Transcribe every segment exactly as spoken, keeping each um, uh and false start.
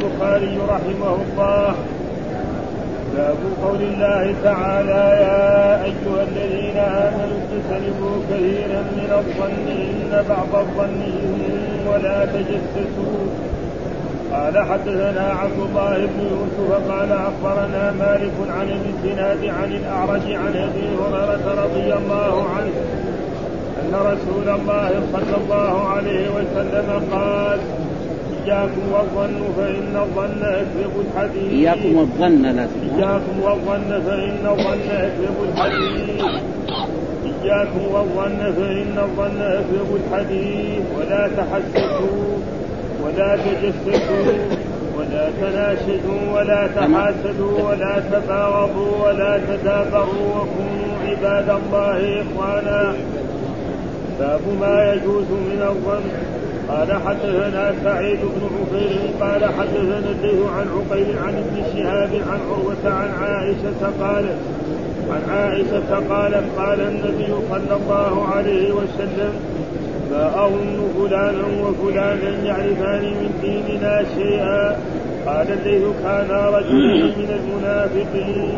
البخاري رحمه الله. باب قول الله تعالى يا أيها الذين آمنوا اجتنبوا كثيرا من الظن إن بعض الظن إثم ولا تجسسوا. قال حدثنا عبد الله بن يوسف قال أخبرنا مالك عن ابن الزناد عن الأعرج عن أبي هريرة رضي الله عنه أن رسول الله صلى الله عليه وسلم قال إياكم والظن فإن الظن يكذب الحديث. إياكم والظن لا إياكم والظن فإن الظن يكذب الحديث. إياكم والظن فإن الظن يكذب الحديث ولا تحسسوا ولا تجسسوا ولا تناشدوا ولا تحاسدوا ولا تباغضوا ولا تدابروا وكونوا عباد الله إخوانا. باب ما يجوز من الظن. قال حدثنا سعيد بن عفير قال حدثنا الليث عن عقيل عن ابن شهاب عن عروة عن عائشة قالت عن عائشة قالت قال النبي صلى الله عليه وسلم ما أظن فلانا وفلانا يعرفان من ديننا شيئا. قال الليث كان رجلين من المنافقين.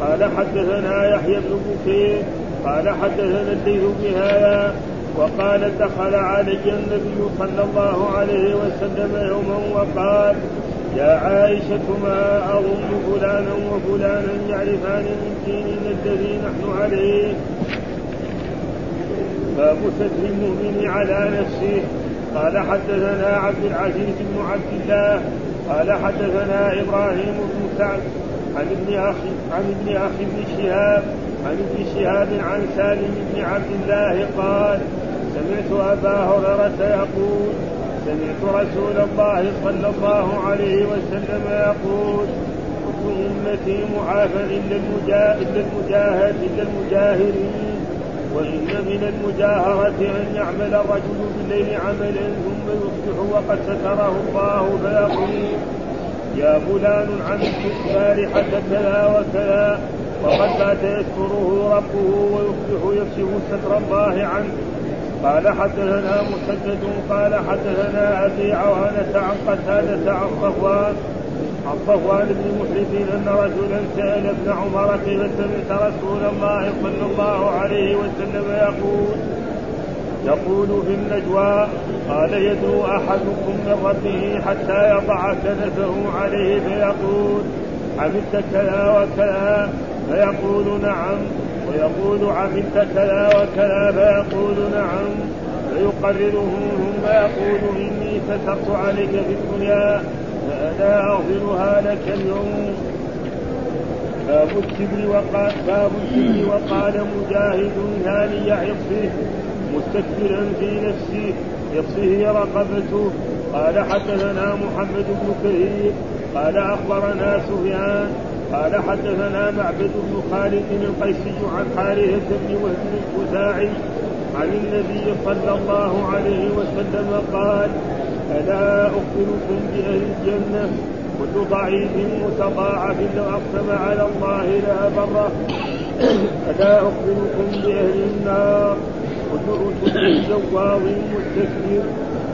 قال حدثنا يحيى بن بكير قال حدثنا الليث بهذا وقال دخل علي النبي صلى الله عليه وسلم يوما وقال يا عائشة ما أظن فلانا وفلانا يعرفان من ديننا الذي نحن عليه. باب ستر المؤمن على نفسه. قال حدثنا عبد العزيز بن عبد الله قال حدثنا إبراهيم بن سعد عن ابن أخي عن ابن أخي بن شهاب عن ابن شهاب عن سالم بن عبد الله قال سمعت أبا هريرة يقول سمعت رسول الله صلى الله عليه وسلم يقول كل أمتي معافى إلا المجاهرين وإن من المجاهرة أن يعمل الرجل بالليل عملا ثم يصبح وقد ستره الله فيقول يا فلان عملت البارحة كذا وكذا وقد لا يستره ربه ويصبح يكشف ستر الله عنه. قال حدثنا مسدد قال حدثنا أبي عوانة عن قتادة عن صفوان عن صفوان بن محرز أن رجلا سأل ابن عمر كيف سمعت رسول الله صلى الله عليه وسلم يقول يقول في النجوى قال يدعو أحدكم من ربه حتى يضع كنفه عليه فيقول عملت كذا وكذا فيقول نعم ويقول عملت كذا وكذا فيقول نعم فيقرره ثم يقول إني سترت عليك في الدنيا فأنا أغفرها لك اليوم. باب الكبر وقال, وقال مجاهد هاني عطفه مستكبرا في نفسه يطفه رقبته. قال حدثنا محمد بن كثير قال أخبرنا سفيان قال حدثنا معبد بن خالد القيسي عن حارثة بن وهب الخزاعي عن النبي صلى الله عليه وسلم قال ألا أخبركم بأهل الجنة كل ضعيف متضاعف لو أقسم على الله لأبره. ألا أخبركم بأهل النار كل رجل جواب مستكبر.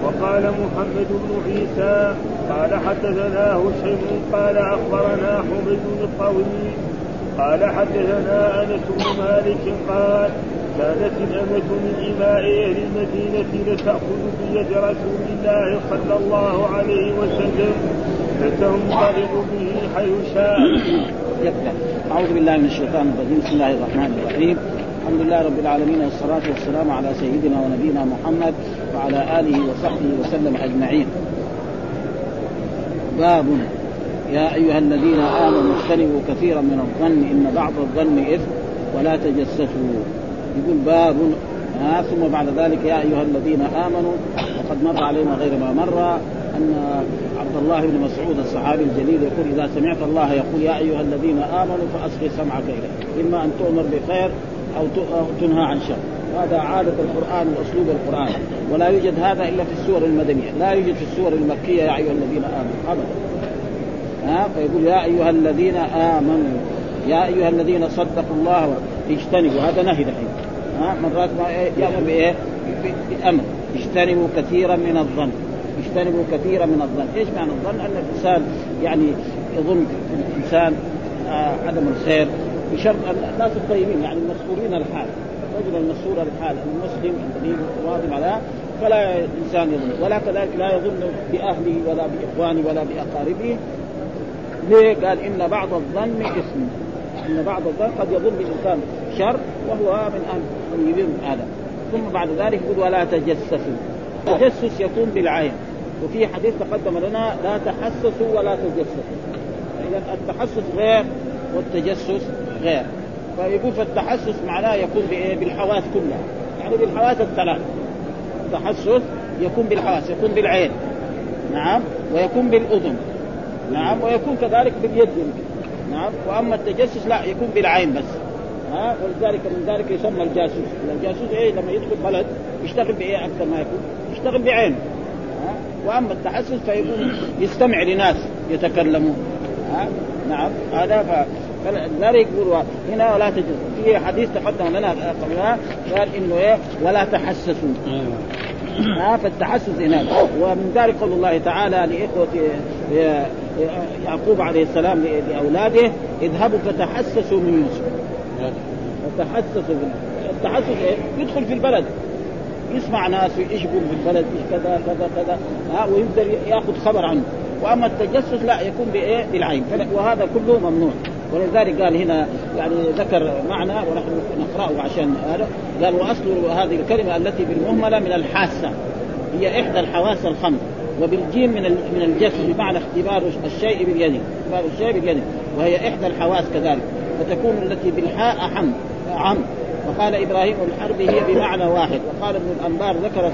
وقال محمد بن عيسى قال حدثنا هشيم قال أخبرنا حميد الطويل قال حدثنا أنس بن مالك قال كانت الأمة من إماء أهل المدينة لتأخذ بيد رسول الله صلى الله عليه وسلم فتنطلق به حيث شاء. أعوذ بالله من الشيطان الرجيم. بسم الله الرحمن الرحيم. الحمد لله رب العالمين والصلاة والسلام على سيدنا ونبينا محمد وعلى آله وصحبه وسلم أجمعين. باب يا أيها الذين آمنوا اجتنبوا كثيرا من الظن إن بعض الظن إثم ولا تجسسوا. يقول باب آه ثم بعد ذلك يا أيها الذين آمنوا. وقد مر علينا غير ما مر أن عبد الله بن مسعود الصحابي الجليل يقول إذا سمعت الله يقول يا أيها الذين آمنوا فأصغ سمعك إليه إما أن تؤمر بخير أو تنهى عن شر. هذا عادة القرآن وأسلوب القرآن ولا يوجد هذا إلا في السور المدنية لا يوجد في السور المكية يا أيها الذين آمنوا أبدا. فيقول يا أيها الذين آمنوا يا أيها الذين صدقوا الله اجتنبوا. هذا نهي دحين مرات ما يأمر بإيه بأمر اجتنبوا كثيرا من الظن اجتنبوا كثيرا من الظن. ايش معنى الظن؟ ان الانسان يعني يظن الانسان آه عدم الخير بشرط ان الناس الطيبين يعني المسؤولين الحال، الرجل المسؤول الحال المسلم الطيب الواظب على فلا انسان يظن، ولا كذلك لا يظن باهله ولا باخوانه ولا باقاربه. ليه؟ قال ان بعض الظن اثم، ان بعض الظن قد يظن الانسان شر وهو من ان يظن هذا. ثم بعد ذلك يقول ولا تجسسوا. التجسس يكون بالعين، وفي حديث تقدم لنا لا تحسسوا ولا تجسسوا. إذا التحسس غير والتجسس غير. فيقول فالتحسس معناه يكون بالحواس كلها، يعني بالحواس الثلاث. التحسس يكون بالحواس، يكون بالعين نعم، ويكون بالأذن نعم، ويكون كذلك باليد نعم. وأما التجسس لا، يكون بالعين بس. ها ولذلك من ذلك يسمى الجاسوس. الجاسوس إيه؟ لما يدخل بلد يشتغل بإيه أكثر ما يكون؟ يشتغل بعينه. وأما التحسس فيكون يستمع لناس يتكلمون ها نعم هذا. ف لا يقولوا هنا ولا تجسس. في حديث تقدم لنا قال إنه إيه ولا تحسسوا ها. فالتحسس هنا. ومن ذلك قول الله تعالى لإخوة يعقوب عليه السلام لأولاده اذهبوا فتحسسوا من يوسف. التحسس التحسس إيه؟ يدخل في البلد يسمع ناس ويشبه في البلد ايش كذا كذا كذا ها، ويقدر ياخذ خبر عنه. واما التجسس لا، يكون بايه بالعين. وهذا كله ممنوع. ولذلك قال هنا يعني ذكر معنى ونحن نقراه عشان هذا. قال واصل هذه الكلمه التي بالمهمله من الحاسه هي احدى الحواس الخمس، وبالجيم من من الجسم بمعنى اختبار الشيء باليد، اختبار الشيء باليد وهي احدى الحواس كذلك، فتكون التي بالحاء أحم عم. وقال إبراهيم الحرب هي بمعنى واحد. وقال ابن الأنبار ذكر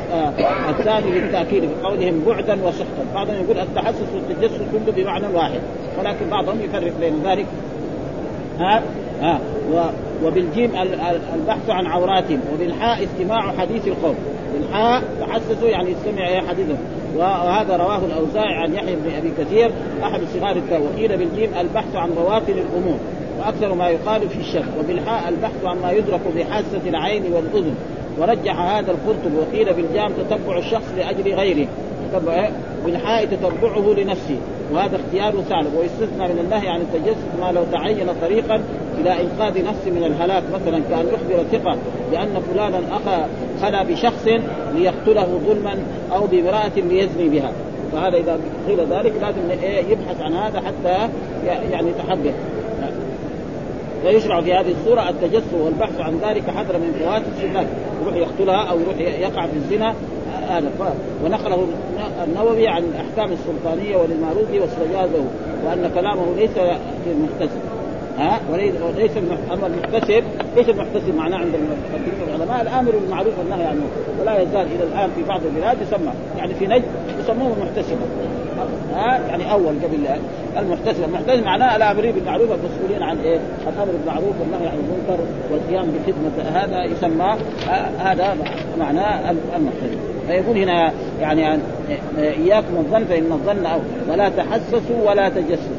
الثاني للتأكيد بقولهم بعدا وسحقا. بعضهم يقول التحسس والتجسس كله بمعنى واحد، ولكن بعضهم يفرق بين ذلك ها ها. وبالجيم البحث عن عوراتهم، وبالحاء استماع حديث القوم. بالحاء تحسسوا يعني استمع حديثهم. وهذا رواه الأوزاعي عن يحيى بن أبي كثير أحد صغار التأويل. بالجيم البحث عن بواطن الأمور، وأكثر ما يقال في الشك. وبالحاء البحث عما يدرك بحاسة العين والأذن. ورجح هذا القرطبي. وقيل بالجام تتبع الشخص لأجل غيره، بالحاء تتبعه لنفسه، وهذا اختيار ثالث. ويستثنى من النهي عن التجسس ما لو تعين طريقا إلى إنقاذ نفسه من الهلاك، مثلا كأن يخبر ثقة لأن فلانا أخا خلا بشخص ليقتله ظلما أو بامرأة ليزني بها. فهذا إذا قيل ذلك لازم يبحث عن هذا حتى يعني تحدث. ويشرع في هذه الصورة التجسس والبحث عن ذلك حذرا من فوات الشبهات، يروح يقتلها أو يروح يقع في الزنا. ونقله النووي عن الأحكام السلطانية وللمعروف واستجازه، وأن كلامه ليس المحتسب ها وليس أمر المحتسب. إيش المحتسب معناه عند العلماء؟ الآمر بالمعروف والنهي عنه. ولا يزال إلى الآن في بعض البلاد يسمى يعني في نجد يسموه محتسبا ها يعني أول قبل المحتسب. المحتسب معناه الآمرين بالمعروف والمسؤولين عن إيه الأمر بالمعروف والنهي عن المنكر والقيام بخدمة، هذا يسمى هذا معناه المحتسب. فيقول هنا يعني إياكم الظن فإن الظن أو ولا تحسسوا ولا تجسسوا.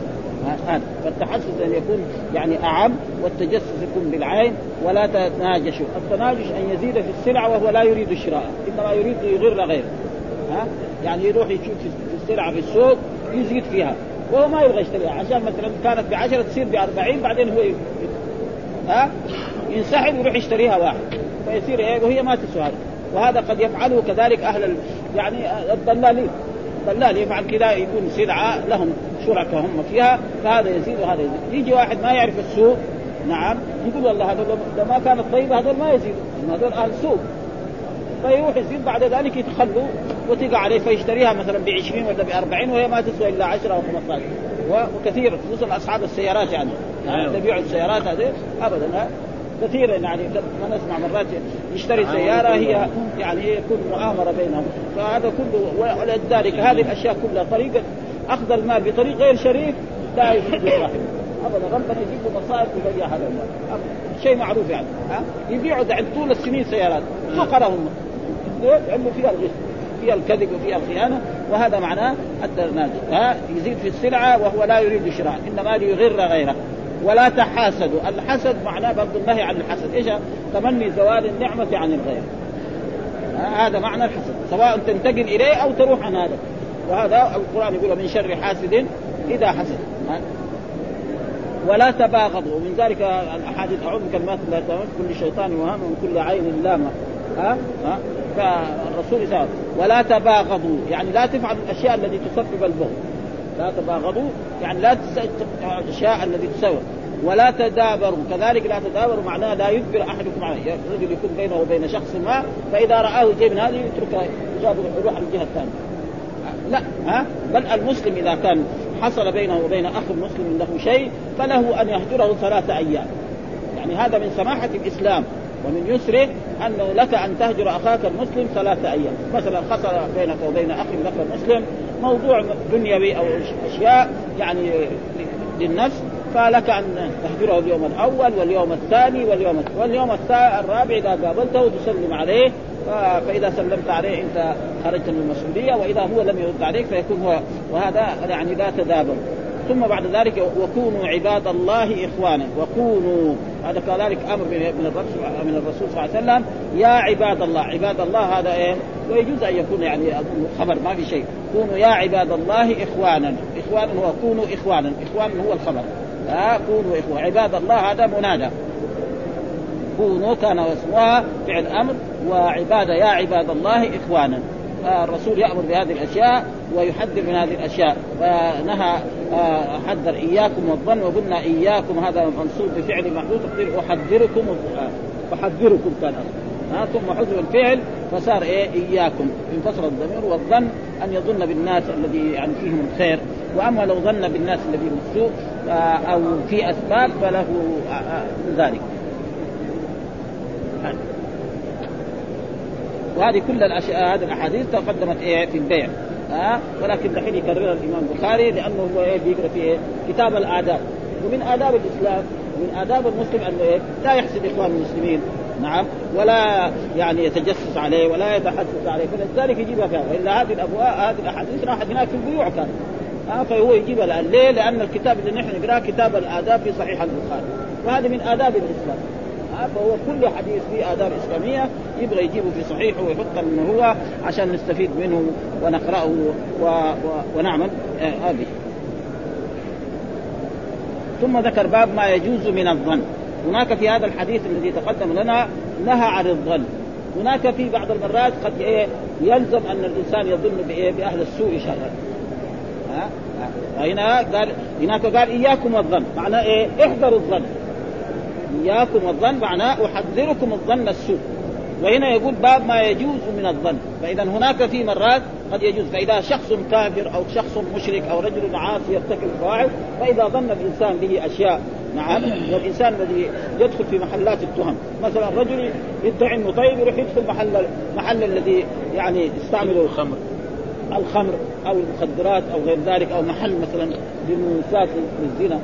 فالتحسس أن يكون يعني أعم، والتجسس يكون بالعين. ولا تتناجشوا. التناجش أن يزيد في السلعة وهو لا يريد الشراء، إنما يريد يغر غيره ها؟ يعني يروح يشوف في السلعة في السوق يزيد فيها وهو ما يبغى يشتريها، عشان مثلا كانت بعشرة تصير بأربعين، بعدين هو ها ينسحب ويروح يشتريها واحد فيصير إيه وهي ما تسوى. وهذا قد يفعله كذلك أهل ال... يعني الضلالين. الضلال يفعل كذا، يكون سلعة لهم شركة هم فيها، فهذا يزيد وهذا يزيد. يجي واحد ما يعرف السوق نعم يقول والله هذول ما كانت طيبة، هذول ما يزيد، هذول أهل السوق. فيروح يزيد بعد ذلك يتخلوا وتقع عليه، فيشتريها مثلا بعشرين ولا بأربعين وهي ما تسوى إلا عشرة أو خمسة عشر. وكثير خصوصا أصحاب السيارات يعني تبيع السيارات هذه أبدا ها كثيرا يعني. ما نسمع مرات يشتري سيارة هي يعني يكون مؤامرة بينهم. فهذا كله ولذلك هذه الأشياء كلها طريقة أخذ المال بطريق غير شريف لا يجوز صاحبه أبدا. ربنا يجيب مصائب ويضيع هذا المال، شيء معروف يعني ها. يبيعوا عند طول السنين سيارات فقرهم لأنه فيها الغش، فيها الكذب وفيها الخيانة. وهذا معناه التناجش ها، يزيد في السلعة وهو لا يريد الشراء إنما ليغر غيره. ولا تحاسدوا. الحسد معناه برضو النهي عن الحسد. إيش؟ تمني زوال النعمة عن الغير. هذا معنى الحسد، سواء تنتقل إليه أو تروح عن هذا. وهذا القرآن يقول من شر حاسد إذا حسد. ولا تباغضوا، ومن ذلك الأحاديث أعوذ بكلمات الله تعالى كل شيطان وهم وكل عين لامة. ها ها فالرسول قال ولا تباغضوا، يعني لا تفعلوا الأشياء التي تسبب البغض. لا تباغضوا يعني لا تفعلوا الأشياء التي تسبب. ولا تدابروا، كذلك لا تدابروا معناه لا يدبر أحدكم عليه، يعني رجل يكون بينه وبين شخص ما فإذا رآه جاي من هذه يتركه يروح للجهة الثانية. لا ها بل المسلم إذا كان حصل بينه وبين أخ مسلم له شيء فله أن يهجره ثلاثة أيام، يعني هذا من سماحة الإسلام ومن يسره أنه لك أن تهجر أخاك المسلم ثلاثة أيام. مثلا حصل بينك وبين أخ لك مسلم موضوع دنيوي أو أشياء يعني للنفس، فلك أن تهجره اليوم الأول واليوم الثاني واليوم واليوم الرابع إذا قابلته تسلم عليه، فإذا سلمت عليه أنت خرجت من المسؤولية، وإذا هو لم يرد عليك فيكون هو، وهذا يعني لا تدابر. ثم بعد ذلك وكونوا عباد الله إخوانا، وكونوا هذا كذلك أمر من الرسول من الرسول صلى الله عليه وسلم يا عباد الله. عباد الله هذا إيه؟ ويجوز أن يكون يعني خبر ما في شيء، كونوا يا عباد الله إخوانا. إخوانا هو كونوا إخوانا، إخوانا هو الخبر، لا كونوا إخوانا. عباد الله هذا منادى، كونوا كان اسمها فعل أمر، وعبادة يا عباد الله إخوانا. الرسول يأمر بهذه الأشياء ويحذر من هذه الأشياء، فنهى أحذر إياكم والظن، وقلنا إياكم هذا منصوب بفعل محذوف تقدير أحذركم، أحذركم كان أصلا ثم حذف الفعل فصار إيه إياكم، انفصل الضمير. والظن أن يظن بالناس الذي يعني فيهم الخير، وأما لو ظن بالناس الذي هم السوء أو في أسباب فله ذلك. وهذه كل الأشياء هذه الأحاديث تقدمت إيه في البيع، ها أه؟ ولكن دحين يكررها الإمام البخاري لأنه هو إيه بيقرأ في إيه كتاب الآداب. ومن آداب الإسلام ومن آداب المسلم أنه إيه لا يحسد إخوان المسلمين، نعم، ولا يعني يتجسس عليه ولا يتحسس عليه، فلذلك يجيبها فيها. وإلا هذه الأبواب هذه الأحاديث راحت هناك في البيوع كان، ها أه؟ فهو يجيبها الليل، لأن الكتاب اللي نحن نقرأه كتاب الآداب في صحيح البخاري، وهذا من آداب الإسلام. فهو كل حديث فيه آداب إسلامية يبغى يجيبه في صحيحه ويحطه منه هو عشان نستفيد منه ونقرأه و... و... ونعمل هذه. ثم ذكر باب ما يجوز من الظن. هناك في هذا الحديث الذي تقدم لنا نهى عن الظن. هناك في بعض المرات قد يلزم أن الإنسان يظن بأهل السوء شرا. هنا قال هناك قال إياكم والظن، معناه إيه احذروا الظن. إياكم والظن معناه أحذركم الظن السوء. وهنا يقول باب ما يجوز من الظن. فإذا هناك في مرات قد يجوز، فإذا شخص كافر أو شخص مشرك أو رجل عاصي يرتكب الفواحش فإذا ظن الإنسان به أشياء، نعم، والإنسان الذي يدخل في محلات التهم، مثلا رجل يدعي أنه طيب يروح يدخل محل محل الذي يعني يستعمله الخمر الخمر أو المخدرات أو غير ذلك، أو محل مثلا للمنساة للزنا،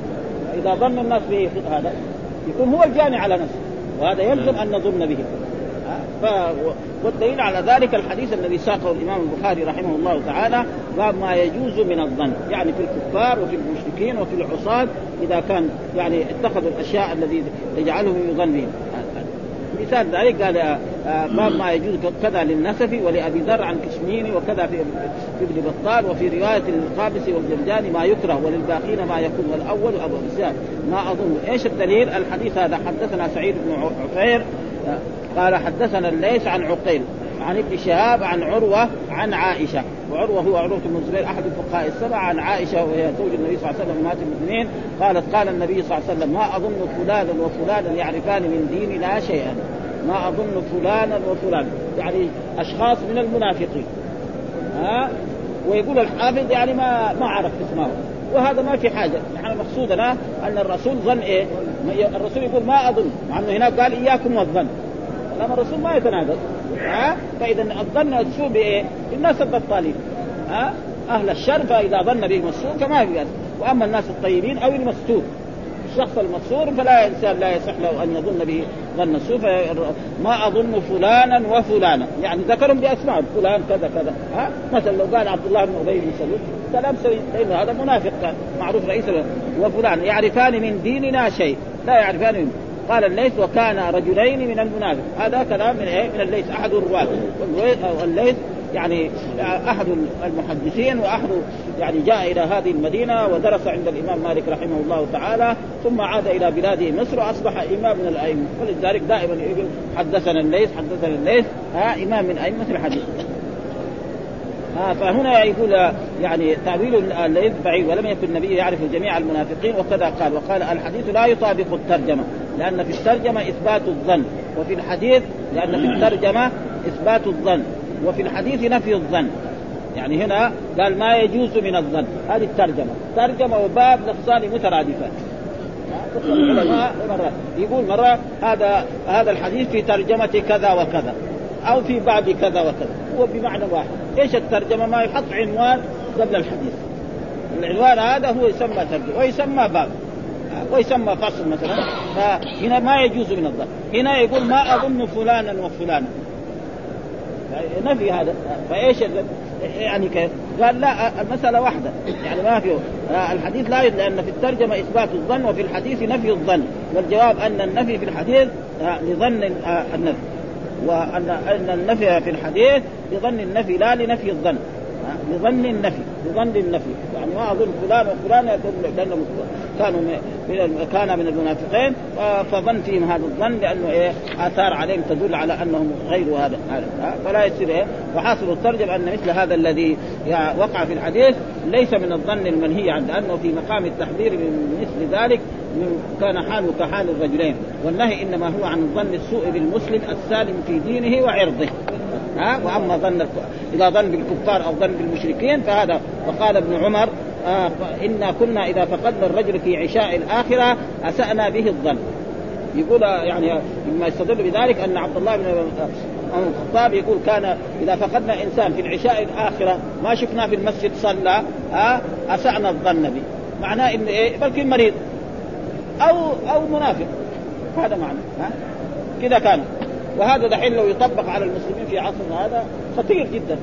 إذا ظن الناس به هذا يكون هو الجاني على نفسه، وهذا يلزم أن نظن به. ف... والدليل على ذلك الحديث الذي ساقه الإمام البخاري رحمه الله تعالى باب ما يجوز من الظن، يعني في الكفار وفي المشركين وفي العصاة إذا كان يعني اتخذوا الأشياء الذي يجعلهم يظن بهم. مثال ذلك قال باب ما يجوز كذا للنسفي ولأبي ذر عن كشميني وكذا في ابن بطال، وفي رواية للقابسي والجرجاني ما يكره وللباقين ما يكون، والأول أبو إسحاق ما أظن. إيش الدليل؟ الحديث هذا حدثنا سعيد بن عفير قال حدثنا الليث عن عقيل عن ابن شهاب عن عروة عن عائشة، وعروة هو عروة بن الزبير أحد الفقهاء السبعة، عن عائشة وهي زوج النبي صلى الله عليه وسلم أمهات المؤمنين قالت قال النبي صلى الله عليه وسلم ما أظن فلانا وفلانا يعرفان من ديننا شيئا، ما أظن فلانا وفلانا يعني أشخاص من المنافقين، ها. ويقول الحافظ يعني ما ما عرف اسمه، وهذا ما في حاجة. نحن مقصودنا أن الرسول ظن إيه، الرسول يقول ما أظن، مع أنه هنا قال إياكم والظن، لما الرسول ما يتنادى، ها. فإذا الظن السوء بإيه الناس البطالين، ها، أهل الشر، فإذا ظن بهم السوء كما يقال. وأما الناس الطيبين أو المستور، الشخص المستور فلا إنسان لا يصح له أن يظن به ظن السوء. ما أظن فلانا وفلانا يعني ذكرهم بأسماء فلان كذا كذا، ها. مثلا لو قال عبد الله بن أبي بن سلول سلام سليم، لأن هذا منافق كان معروف رئيس وفلان يعرفان من ديننا شيء لا يعرفان من. قال الليث وكان رجلين من المنافق، هذا كلام من إيه؟ من الليث أحد الرواة. والليث يعني أحد المحدثين وأحد يعني جاء إلى هذه المدينة ودرس عند الإمام مالك رحمه الله تعالى ثم عاد إلى بلاده مصر وأصبح إمام من الأئمة. ولذلك دائما يقول حدثنا الليث حدثنا الليث ها إمام من أئمة الحديث. فهنا يقول يعني تأويل الليث بعيد ولم يكن النبي يعرف جميع المنافقين وكذا قال. وقال الحديث لا يطابق الترجمة لأن في الترجمة إثبات الظن وفي الحديث لأن في الترجمة إثبات الظن وفي الحديث نفي الظن. يعني هنا قال ما يجوز من الظن. هذه الترجمة ترجمة وباب لفظان مترادفة. يقول مرة هذا هذا الحديث في ترجمة كذا وكذا أو في باب كذا وكذا هو بمعنى واحد. إيش الترجمة؟ ما يحط عنوان قبل الحديث. العنوان هذا هو يسمى ترجمة ويسمى باب ويسمى فصل مثلا. فهنا ما يجوز من الظن. هنا يقول ما أظن فلانا وفلانا نفي هذا. فإيش يعني كيف؟ قال لا المسألة واحدة يعني ما فيه الحديث لا يد لأن في الترجمة إثبات الظن وفي الحديث نفي الظن. والجواب أن النفي في الحديث لظن النفي وأن النفي في الحديث لظن النفي لا لنفي الظن. لظن النفي لظن النفي يعني ما أظن فلان وفلان لأنه كانوا كان من المنافقين فظن فيهم هذا الظن لأنه إيه آثار عليهم تدل على أنهم غير هذا فلا يصير إيه. وحاصل الترجمة أن مثل هذا الذي وقع في الحديث ليس من الظن المنهي عنه لأنه في مقام التحذير من مثل ذلك كان حاله كحال الرجلين. والنهي إنما هو عن ظن السوء بالمسلم السالم في دينه وعرضه. ها وأما ظن إذا ظن بالكفار أو ظن بالمشركين فهذا. وقال ابن عمر آه إنا كنا إذا فقدنا الرجل في عشاء الآخرة أسأنا به الظن. يقول يعني مما يستدل بذلك أن عبد الله بن الخطاب يقول كان إذا فقدنا إنسان في العشاء الآخرة ما شفناه في المسجد صلى آه أسأنا الظن به. معناه إن إيه بلكي مريض أو أو منافق. هذا معنى ها كذا كان. وهذا دحين لو يطبق على المسلمين في عصرنا هذا خطير جدا.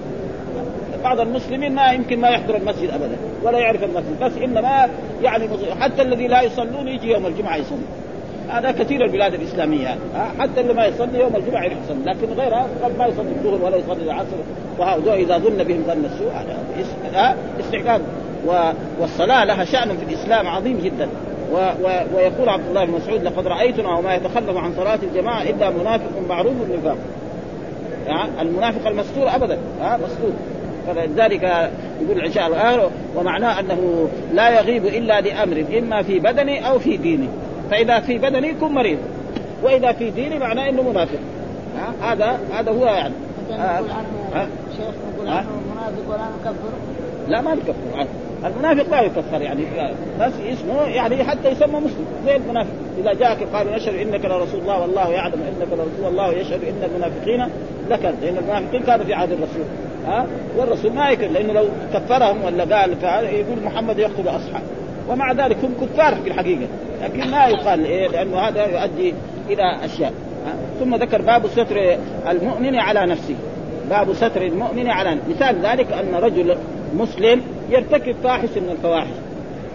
بعض المسلمين ما يمكن ما يحضر المسجد أبدا ولا يعرف المسجد بس إنما يعني حتى الذي لا يصلون يجي يوم الجمعة يصلي. هذا كثير البلاد الإسلامية هذا. حتى اللي ما يصلي يوم الجمعة يحصل لكن غيرها قد ما يصلي الظهر ولا يصلي العصر. وهؤلاء إذا ظن بهم ظن السوء هذا استحقاق. والصلاة لها شأن في الإسلام عظيم جدا. و... و... ويقول عبد الله بن مسعود لقد رأيتنا وما يتخلف عن صلاة الجماعة إلا منافق معروف النفاق. يعني المنافق المستور أبدا ها مستور. فلذلك يقول العشاء الآخر ومعناه أنه لا يغيب إلا لأمر إما في بدني أو في ديني. فإذا في بدني يكون مريض وإذا في ديني معناه أنه منافق. هذا هذا هو يعني آه. آه. شيخ نقول عنه منافق ولا نكفر. لا ما نكفر عنه. المنافق لا يكفر يعني بس اسمه يعني حتى يسمى مسلم زي المنافق. إذا جاءك قالوا يشهد إنك لرسول الله والله يعلم إنك لرسول الله يشهد إن المنافقين لكذب لأن المنافقين كانوا في عهد الرسول ها والرسول ما يكذب لأنه لو كفرهم ولا قال يقول محمد يقتل أصحابه. ومع ذلك هم كفار في الحقيقة لكن ما يقال إيه لأنه هذا يؤدي إلى أشياء. ثم ذكر باب ستر المؤمن على نفسه. باب ستر المؤمن على نفسه. مثال ذلك أن رجل مسلم يرتكب فاحش من الفواحش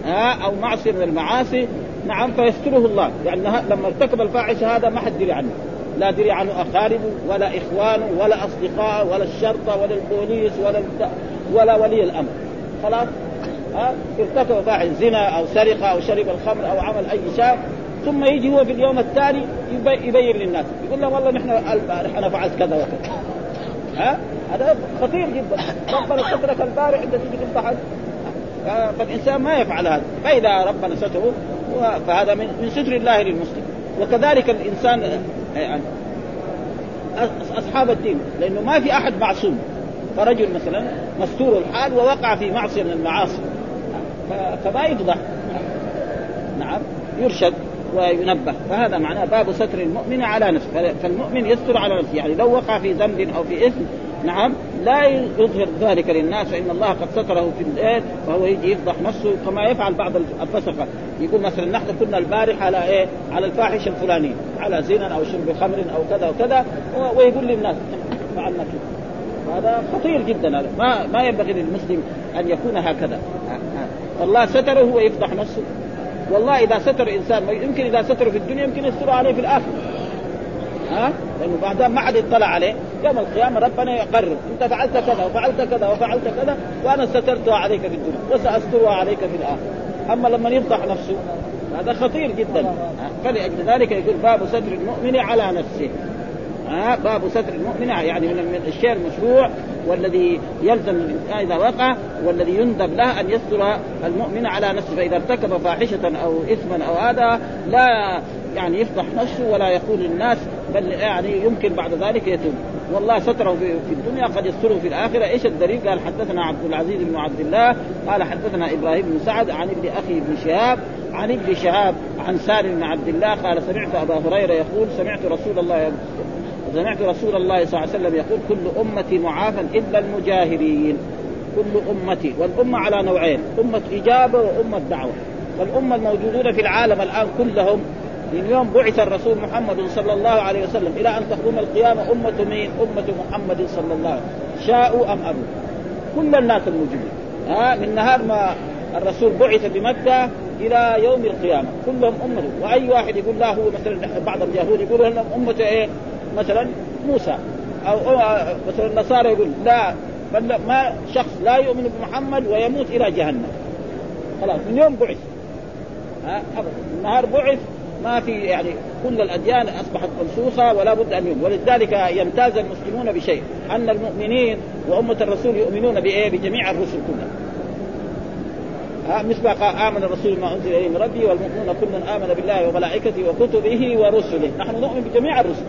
آه أو معصية من المعاصي نعم فيستره الله. يعني لما ارتكب الفاحش هذا ما حد يدري عنه لا دري عنه أقاربه ولا إخوانه ولا أصدقائه ولا الشرطة ولا البوليس ولا ولا ولي الأمر. خلاص آه ارتكب فاحش زنا أو سرقة أو شرب الخمر أو عمل أي شيء ثم يجي هو في اليوم التالي يبين للناس يقول لهم والله نحن نحن فعلت كذا وكذا. ها هذا خطير جدا. ربنا سترك البارح عند تيجي تمتحن فالإنسان ما يفعل هذا. فإذا ربنا ستره فهذا من ستر الله للمسلم. وكذلك الإنسان يعني أصحاب الدين لأنه ما في أحد معصوم. فرجل مثلا مستور الحال ووقع في معصية من المعاصي فما يفضح نعم يرشد وينبه. فهذا معناه باب ستر المؤمن على نفسه. فالمؤمن يستر على نفسه يعني لو وقع في ذنب أو في إثم نعم لا يظهر ذلك للناس فإن الله قد ستره في الآيات. فهو يجي يفضح نفسه كما يفعل بعض الفسقة. يقول مثلا نحن كنا البارحة على إيه على الفاحش الفلاني على زنا أو شرب خمر أو كذا وكذا ويقول للناس فعلنا كذا. هذا خطير جدا. هذا ما ما ينبغي للمسلم أن يكون هكذا. الله ستره هو يفضح نفسه. والله إذا ستر إنسان يمكن إذا ستر في الدنيا يمكن يستر عليه في الآخر. ها؟ لأنه بعدها ما حد يطلع عليه يوم القيامة. ربنا يقرر أنت فعلت كذا وفعلت كذا وفعلت كذا وأنا سترتها عليك في الدنيا وسأسترها عليك في الآخرة. أما لما يفضح نفسه هذا خطير جدا. فلأجل ذلك يقول باب ستر المؤمن على نفسه. آه باب ستر المؤمن يعني من الشيء المشروع والذي يلزم إذا وقع والذي يندب له أن يستر المؤمن على نفسه. فإذا ارتكب فاحشة أو إثما أو هذا لا يعني يفضح نفسه ولا يقول للناس، بل يعني يمكن بعد ذلك يتوب. والله ستره في الدنيا قد يستره في الآخرة. إيش الدليل؟ قال حدثنا عبد العزيز بن عبد الله قال حدثنا إبراهيم بن سعد عن ابن أخي بن شهاب عن ابن شهاب عن سالم بن عبد الله قال سمعت أبا هريرة يقول سمعت رسول الله سمعت رسول الله صلى الله عليه وسلم يقول كل أمتي معافى إلا المجاهرين. كل أمتي، والأمة على نوعين، أمة إجابة وأمة دعوة. والأمة الموجودون في العالم الآن كلهم من يوم بعث الرسول محمد صلى الله عليه وسلم إلى أن تقوم القيامة أمة مين؟ أمة محمد صلى الله عليه وسلم، شاءوا أم أبوا. كل الناس الموجودين ها من نهار ما الرسول بعث بمكة إلى يوم القيامة كلهم أمة. وأي واحد يقول لا هو مثلا بعض اليهود يقولوا لهم أمة إيه؟ مثلا موسى أو مثلا النصارى يقول لا بل ما شخص لا يؤمن بمحمد ويموت إلى جهنم. خلاص من يوم بعث ها أبدا من نهار بعث ما في يعني كل الأديان أصبحت منسوخة ولا بد أن يؤمن. ولذلك يمتاز المسلمون بشيء أن المؤمنين وأمة الرسول يؤمنون بإيه؟ بجميع الرسل كلها. مثل قال آمن الرسول ما أنزل إليه من ربي والمؤمنون كل آمن بالله وملائكته وكتبه ورسله. نحن نؤمن بجميع الرسل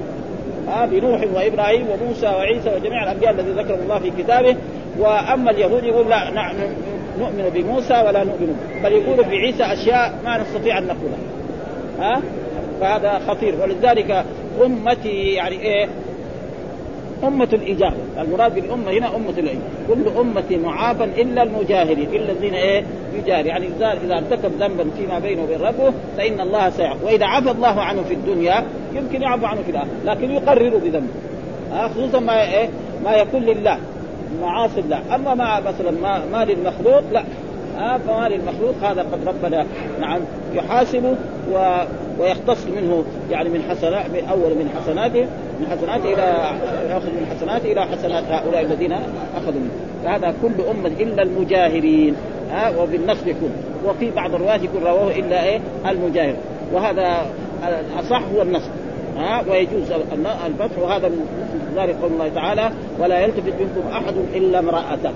آه بنوح وإبراهيم وموسى وعيسى وجميع الأنبياء الذي ذكر الله في كتابه. وأما اليهود يقول لا نحن نؤمن بموسى ولا نؤمن بل يقولوا في عيسى أشياء ما نستطيع أن نقولها ها أه؟ فهذا خطير. ولذلك أمتي يعني إيه؟ أمة الإجابة. المراد بالأمة هنا أمة الإجابة. كل أمتي معافى إلا المجاهرين إلا الذين إيه يجاهر يعني إذا ارتكب ذنبا فيما بينه وبين ربه فإن الله سيعفو. وإذا عفى الله عنه في الدنيا يمكن يعفو عنه في الآخرة لكن يقرر بذنبه أه؟ خصوصا ما إيه ما يكون لله معاصي الله. أما ما مثلا ما, ما للمخلوق لا آه فما للمخلوق هذا قد ربنا نعم يحاسبه و... ويختص منه يعني من حسنات أول من حسناته من حسنات إلى يأخذ من حسنات إلى حسنات هؤلاء الذين أخذوا منه. فهذا كل أمة إلا المجاهرين آه وبالنصب يكون وفي بعض الروايات يكون رواه إلا إيه المجاهر. وهذا الأصح هو النصب آه ويجوز الفتح. وهذا من ذلك قول الله تعالى ولا يلتفت منكم أحد إلا امرأته.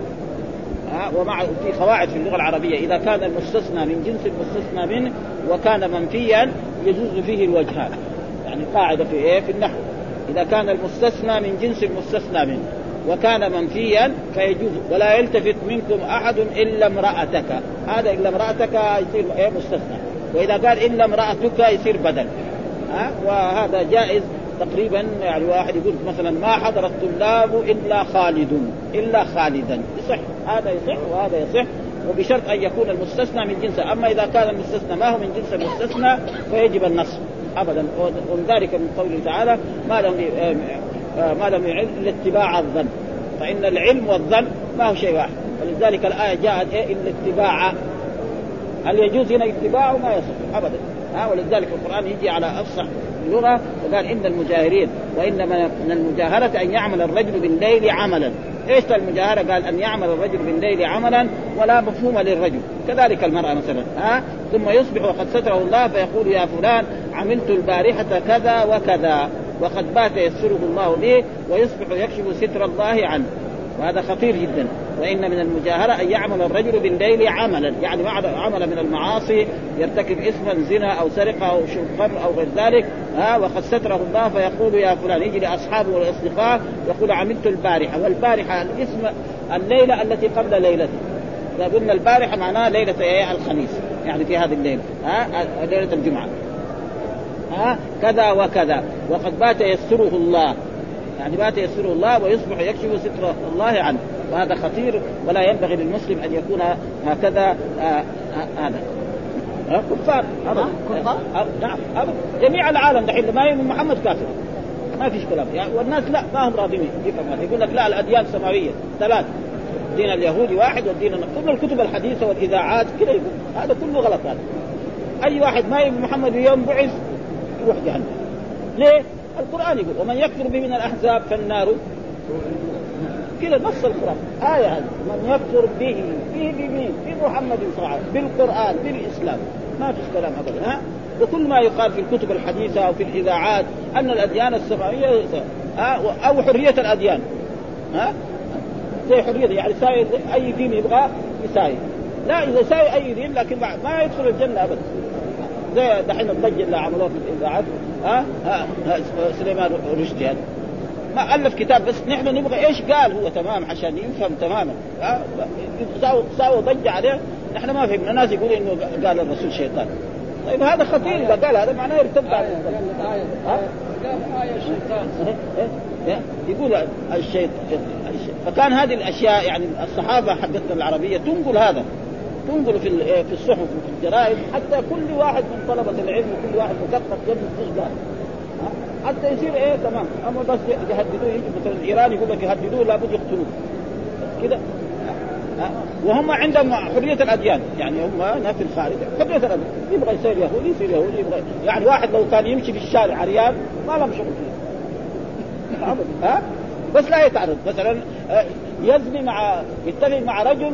ومع في قواعد في اللغة العربية إذا كان المستثنى من جنس المستثنى منه وكان منفيا يجوز فيه الوجهان. يعني قاعدة في إيه في النحو إذا كان المستثنى من جنس المستثنى منه وكان منفيا فيجوز ولا يلتفت منكم أحد إلا امرأتك. هذا إلا امرأتك يصير إيه مستثنى. وإذا قال إلا امرأتك يصير بدل ها أه؟ وهذا جائز تقريبا. يعني واحد يقول مثلا ما حضر الطلاب إلا خالد إلا خالدا يصح. هذا يصح وهذا يصح وبشرط أن يكون المستثنى من جنسه. أما إذا كان المستثنى ما هو من جنس المستثنى فيجب النصب أبدا. وذلك من قوله تعالى ما لم ما لم يعل اتباع الظن فإن العلم والظن ما هو شيء واحد. ولذلك الآية جاءت إيه إلا اتباع. هل يجوز هنا اتباعه؟ ما يصح أبدا. ولذلك القرآن يجي على أفصح اللغة وقال إن المجاهرين وإنما من المجاهرة أن يعمل الرجل بالليل عملا. إيش المجاهرة؟ قال أن يعمل الرجل بالليل عملا ولا مفهوم للرجل. كذلك المرأة مثلا ها ثم يصبح وقد ستره الله فيقول يا فلان عملت البارحة كذا وكذا وقد بات يسره الله ليه ويصبح يكشف ستر الله عنه. وهذا خطير جدا. وإن من المجاهرة أن يعمل الرجل بالليل عملا يعني عمل من المعاصي يرتكب إثما زنا أو سرقة أو شرب أو غير ذلك ها وقد ستره الله فيقول يا فلان يجي لأصحابه والأصدقاء يقول عملت البارحة. والبارحة الاسم الليلة التي قبل ليلته. إذا قلنا البارحة معناها ليلة الخميس يعني في هذه الليلة ها ليلة الجمعة ها كذا وكذا وقد بات يستره الله يعني بات يسره الله ويصبح يكشف ستر الله عنه. وهذا خطير ولا ينبغي للمسلم أن يكون هكذا هذا كفار أبدا. نعم أبدا جميع العالم دحين ما يؤمن محمد كافر ما فيش كلام يعني. والناس لا ما هم راضين يقول لك لا الأديان سماوية ثلاث دين اليهودي واحد والدين كل الكتب الحديثة والإذاعات كده يقول هذا كله غلط. هذا أي واحد ما يؤمن محمد يوم بعث يروح جهنم. ليه؟ القرآن يقول ومن يكفر به من الأحزاب فالنار كده نص القرآن آية هذه من يكفر به به بمين بمحمد صلى الله عليه وسلم بالقرآن بالإسلام ما فيش كلام أبدا ها؟ وكل ما يقال في الكتب الحديثة وفي الإذاعات أن الأديان السماوية أو حرية الأديان ها زي حرية يعني ساير أي دين يبغى يساير لا إذا ساير أي دين لكن ما يدخل الجنة أبدا زي دحين الضجة اللي عملوها في الإذاعات ها ها سليمان رشدي هذا ما ألف كتاب بس نحن نبغى إيش قال هو تمام عشان يفهم تماما ها ساو ساو ضجة عليه نحن ما فهمنا الناس يقول إنه قال الرسول شيطان طيب هذا خطير إذا قال هذا معناه يرتد على الشيطان يقول الشيطان فكان هذه الأشياء يعني الصحافة حقتنا العربية تنقل هذا تنقل في في الصحف وفي الجرائد حتى كل واحد من طلبة العلم وكل واحد مكتب يبدو تشجع حتى يصير إيه تمام أما بس يهددوه مثلا الإيران يقول لك يهددوه لابد يقتلوه كده وهم عندهم حرية الأديان يعني هم ناس في الخارج حرية الأديان يبغى يصير يهودي يصير يهودي يبغى يعني واحد لو كان يمشي في الشارع عريان ما له مشكلة ها بس لا يتعرض مثلا يزني مع يتفق مع رجل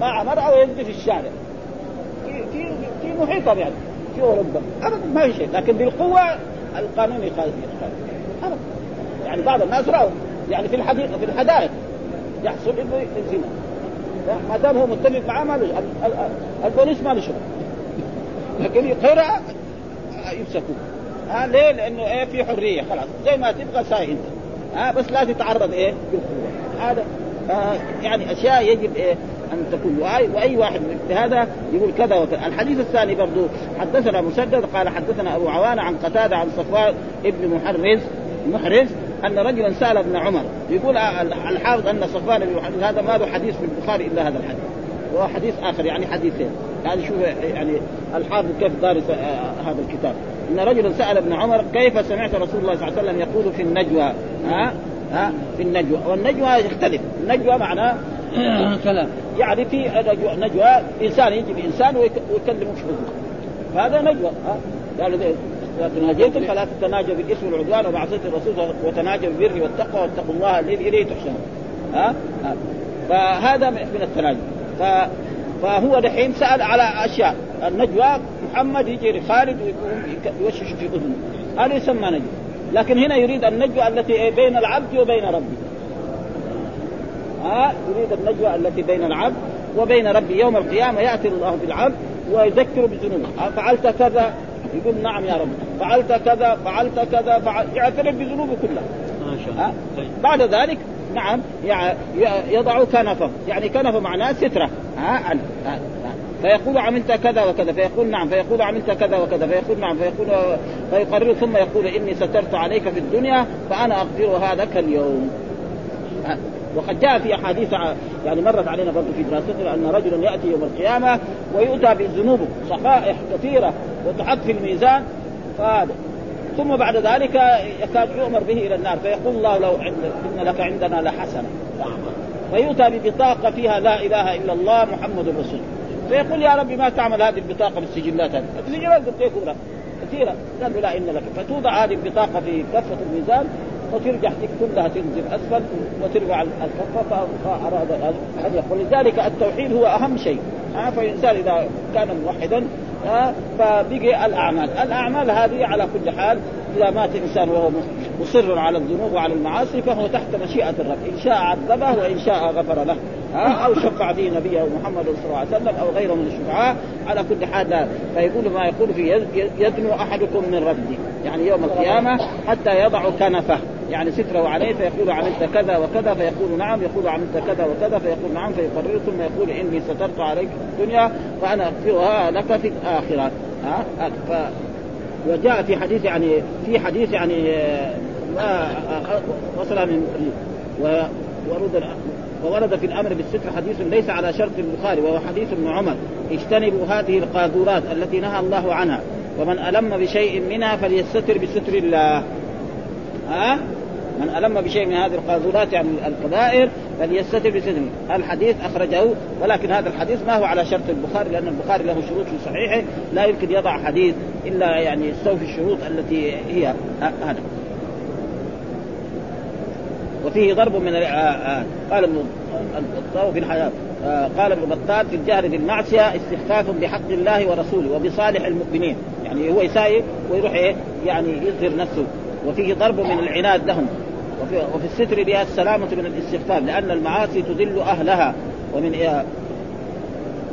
ومع مرأة ويزني في الشارع في في محيطة يعني في أوروبا أبدا ما في شيء لكن بالقوة القانون يخالف أبدا يعني بعض الناس رأوا يعني في الحديقة في الحدائق يحصل إنه الزنا ما دام هو متفق معاه ما له البوليس ما له شغل لكن يقرأ يمسكوه ها ليه لأنه إيه في حرية خلاص زي ما تبغى ساي أنت ها بس لا تتعرض إيه بالقوة هذا آه يعني أشياء يجب إيه أن تكون وأي وأي واحد من هذا يقول كذا وكذا. الحديث الثاني برضو حدثنا مسدد قال حدثنا أبو عوانة عن قتادة عن صفوان ابن محرز محرز أن رجلا سأل ابن عمر يقول الحافظ أن صفوان ابن محرز هذا ما له حديث في البخاري إلا هذا الحديث وهو حديث آخر يعني حديثين يعني شوف يعني الحافظ كيف دارس هذا الكتاب إن رجلا سأل ابن عمر كيف سمعت رسول الله صلى الله عليه وسلم يقول في النجوى ها ها في النجوى والنجوى يختلف النجوى معناه كلام يعني في نجوى, نجوى إنسان يجي بإنسان ويكلمه في حضور فهذا نجوى ها قالوا تناجيتم فلا تتناجوا بالاسم والعدوان ومعصية الرسول وتناجوا بالبر والتقوى واتقوا الله الذي إليه تحشرون ها ها فهذا من التناجي ف فهو دحين سأل على أشياء النجوى محمد يجري خالد ويوشش في أذنه هذا يسمى نجوى لكن هنا يريد النجوى التي بين العبد وبين ربي ها يريد النجوى التي بين العبد وبين ربي يوم القيامة يأتي الله بالعبد ويذكر بذنوبه فعلت كذا يقول نعم يا رب فعلت كذا فعلت كذا فعل... يعترف بذنوبه كلها أه؟ بعد ذلك نعم يضع كنفه يعني كنفه معناه سترة ها أه؟ أه؟ أه؟ فيقول عملت كذا وكذا فيقول نعم فيقول عملت كذا وكذا فيقول نعم فيقول فيقرر ثم يقول إني سترت عليك في الدنيا فأنا أغفر هذاك اليوم أه؟ وقد جاء في أحاديث يعني مرت علينا برضو في دراستنا أن رجلا يأتي يوم القيامة ويؤتى بذنوبه صفائح كثيرة وتحط في الميزان فهذا ثم بعد ذلك يكاد يؤمر به إلى النار فيقول الله لو إن لك عندنا لحسنة فيؤتى ببطاقة فيها لا إله إلا الله محمد رسول فيقول يا ربي ما تعمل هذه البطاقة بالسجلات هذه السجلات كثيرة كثيرة قالوا لا إن لك فتوضع هذه البطاقة في كفة الميزان وترجع كلها تنزل أسفل وترجع الكفة فأراد أن يقول لذلك التوحيد هو أهم شيء فالإنسان إذا كان موحدا فبقي الأعمال الأعمال هذه على كل حال إذا مات إنسان وهو مصر على الذنوب وعلى المعاصي فهو تحت مشيئة الرب إن شاء عذبه وإن شاء غفر له أو شفع به نبيه محمد صلى الله عليه وسلم أو غيره من الشفعاء على كل حال فيقول ما يقول في يدنو أحدكم من ربه يعني يوم القيامة حتى يضع كنفه يعني ستره عليه فيقول عملت كذا وكذا فيقول نعم يقول عملت كذا وكذا فيقول نعم فيقرر ثم يقول إني سترت عليك الدنيا وأنا أغفرها لك في الآخرة ها أه؟ وجاء في حديث يعني في حديث يعني وصل من ورد وورد في الأمر بالستر حديث ليس على شرط البخاري وهو حديث ابن عمر اجتنبوا هذه القاذورات التي نهى الله عنها ومن ألم بشيء منها فليستتر بستر الله ها أه؟ من ألم بشيء من هذه القاذورات يعني القبائر فليستتر بستر الحديث أخرجه ولكن هذا الحديث ما هو على شرط البخاري لأن البخاري له شروط صحيحة لا يمكن يضع حديث إلا يعني يستوفي الشروط التي هي هذا وفيه ضرب من آآ آآ قال ابن الطاو في الحياة قال ابن بطال في الجهر بالمعصية استخفاف بحق الله ورسوله وبصالح المؤمنين، يعني هو يسايب ويروح إيه يعني يظهر نفسه. وفيه ضرب من العناد لهم، وفي, وفي الستر بها السلامة من الاستخفاف لأن المعاصي تذل أهلها، ومن إيه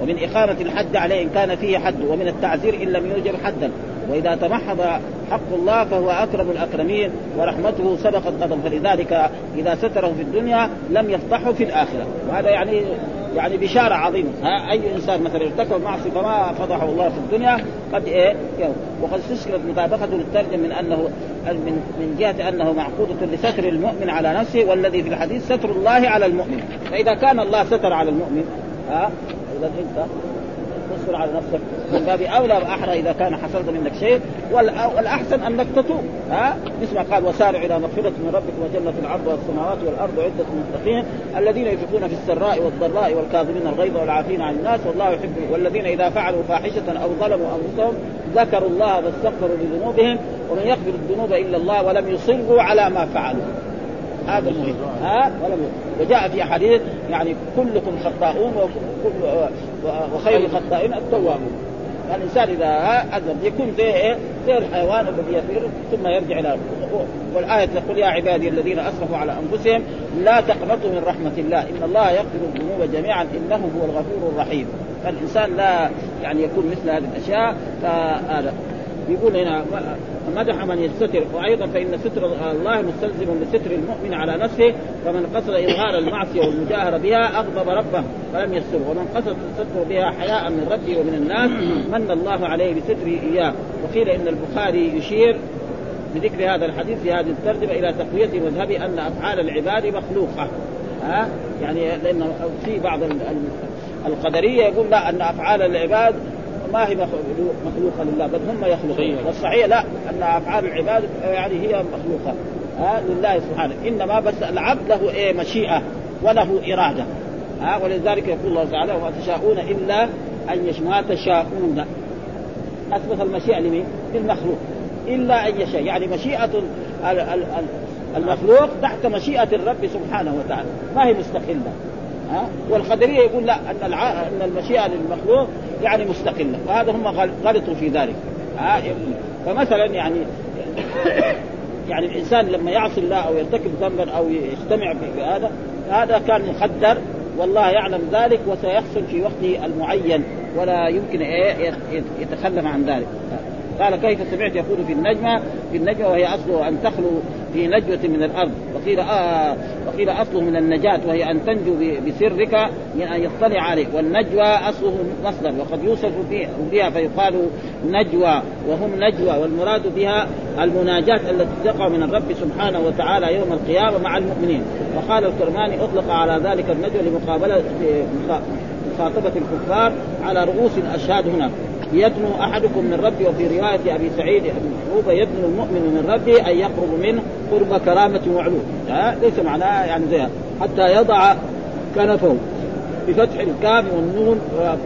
ومن إقامة الحد عليه إن كان فيه حد، ومن التعذير إن لم يوجب حدا، وإذا تمحض حق الله فهو أكرم الأكرمين ورحمته سبقت غضبه، فلذلك إذا ستره في الدنيا لم يفضحه في الآخرة. وهذا يعني يعني بشارة عظيمة. أي إنسان مثلا ارتكب معصية فما فضحه الله في الدنيا قد إيه يوم. وقد استشكلت مطابقته للترجم من أنه من من جهة أنه معقودة لستر المؤمن على نفسه، والذي في الحديث ستر الله على المؤمن. فإذا كان الله ستر على المؤمن ها إذا أنت تصبر على نفسك من باب أولى وأحرى إذا كان حصلت منك شيء، والأحسن أنك تتوب. ها نسمع قال وسارع إلى مغفرة من ربكم وجنة العرض والسماوات والأرض عدة المتقين الذين ينفقون في السراء والضراء والكاظمين الغيظ والعافين عن الناس والله يحب، والذين إذا فعلوا فاحشة أو ظلموا أنفسهم ذكروا الله واستغفروا لذنوبهم ومن يغفر الذنوب إلا الله ولم يصروا على ما فعلوا. هذا المهم. ها ولم وجاء في حديث يعني كلكم خطاؤون وخير الخطائين التوابون. الإنسان إذا أذنب يكون زي إيه زي الحيوان الذي يسير ثم يرجع إلى ربه. والآية تقول يا عبادي الذين أسرفوا على أنفسهم لا تقنطوا من رحمة الله إن الله يغفر الذنوب جميعا إنه هو الغفور الرحيم. فالإنسان لا يعني يكون مثل هذه الأشياء. فهذا يقول هنا مدح من يستتر، وأيضا فإن ستر الله مستلزم لستر المؤمن على نفسه، فمن قصد إظهار المعصية والمجاهرة بها أغضب ربه فلم يستر، ومن قصد ستر بها حياء من ربه ومن الناس من الله عليه بستره إياه. وقيل إن البخاري يشير بذكر هذا الحديث في هذه الترجمة إلى تقوية مذهب أن أفعال العباد مخلوقة. ها يعني لأن في بعض القدرية يقول لا أن أفعال العباد ما هي مخلوقة لله بل هم يخلقون، والصحيح لا أن أفعال العباد يعني هي مخلوقة آه لله سبحانه، إنما بس العبد له إيه مشيئة وله إرادة. آه ولذلك يقول الله تعالى وما تشاءون إلا أن يشاء تشاءون. أثبت المشيئة لمين؟ للمخلوق. إلا أن يشاء يعني مشيئة المخلوق تحت مشيئة الرب سبحانه وتعالى، ما هي مستقلة. والقدرية يقول لا أن, الع... أن المشيئة للمخلوق يعني مستقلة، وهذا هم غلطوا في ذلك. فمثلا يعني يعني الإنسان لما يعصي الله أو يرتكب ذنبا أو يجتمع في هذا هذا كان مقدر والله يعلم ذلك وسيحصل في وقته المعين ولا يمكن يتخلف عن ذلك. قال كيف سمعت يقول في النجمة في النجمة وهي أصله أن تخلو في نجوة من الأرض، وقيل آه وقيل أصله من النجاة وهي أن تنجو بسرك من أن يطلع عليك، والنجوة أصله مصدر وقد يوصف بها فيقال نجوة وهم نجوة، والمراد بها المناجاة التي تقع من الرب سبحانه وتعالى يوم القيامة مع المؤمنين. وقال الكرماني أطلق على ذلك النجوة لمقابلة مخاطبة الكفار على رؤوس الأشهاد هنا. يدنو أحدكم من ربي، وفي رواية أبي سعيد أبي محروبة يدنو المؤمن من ربي أن يقرب منه قرب كرامة وعلو. ليس معناه يعني زيها حتى يضع كنفه بفتح الكام والنون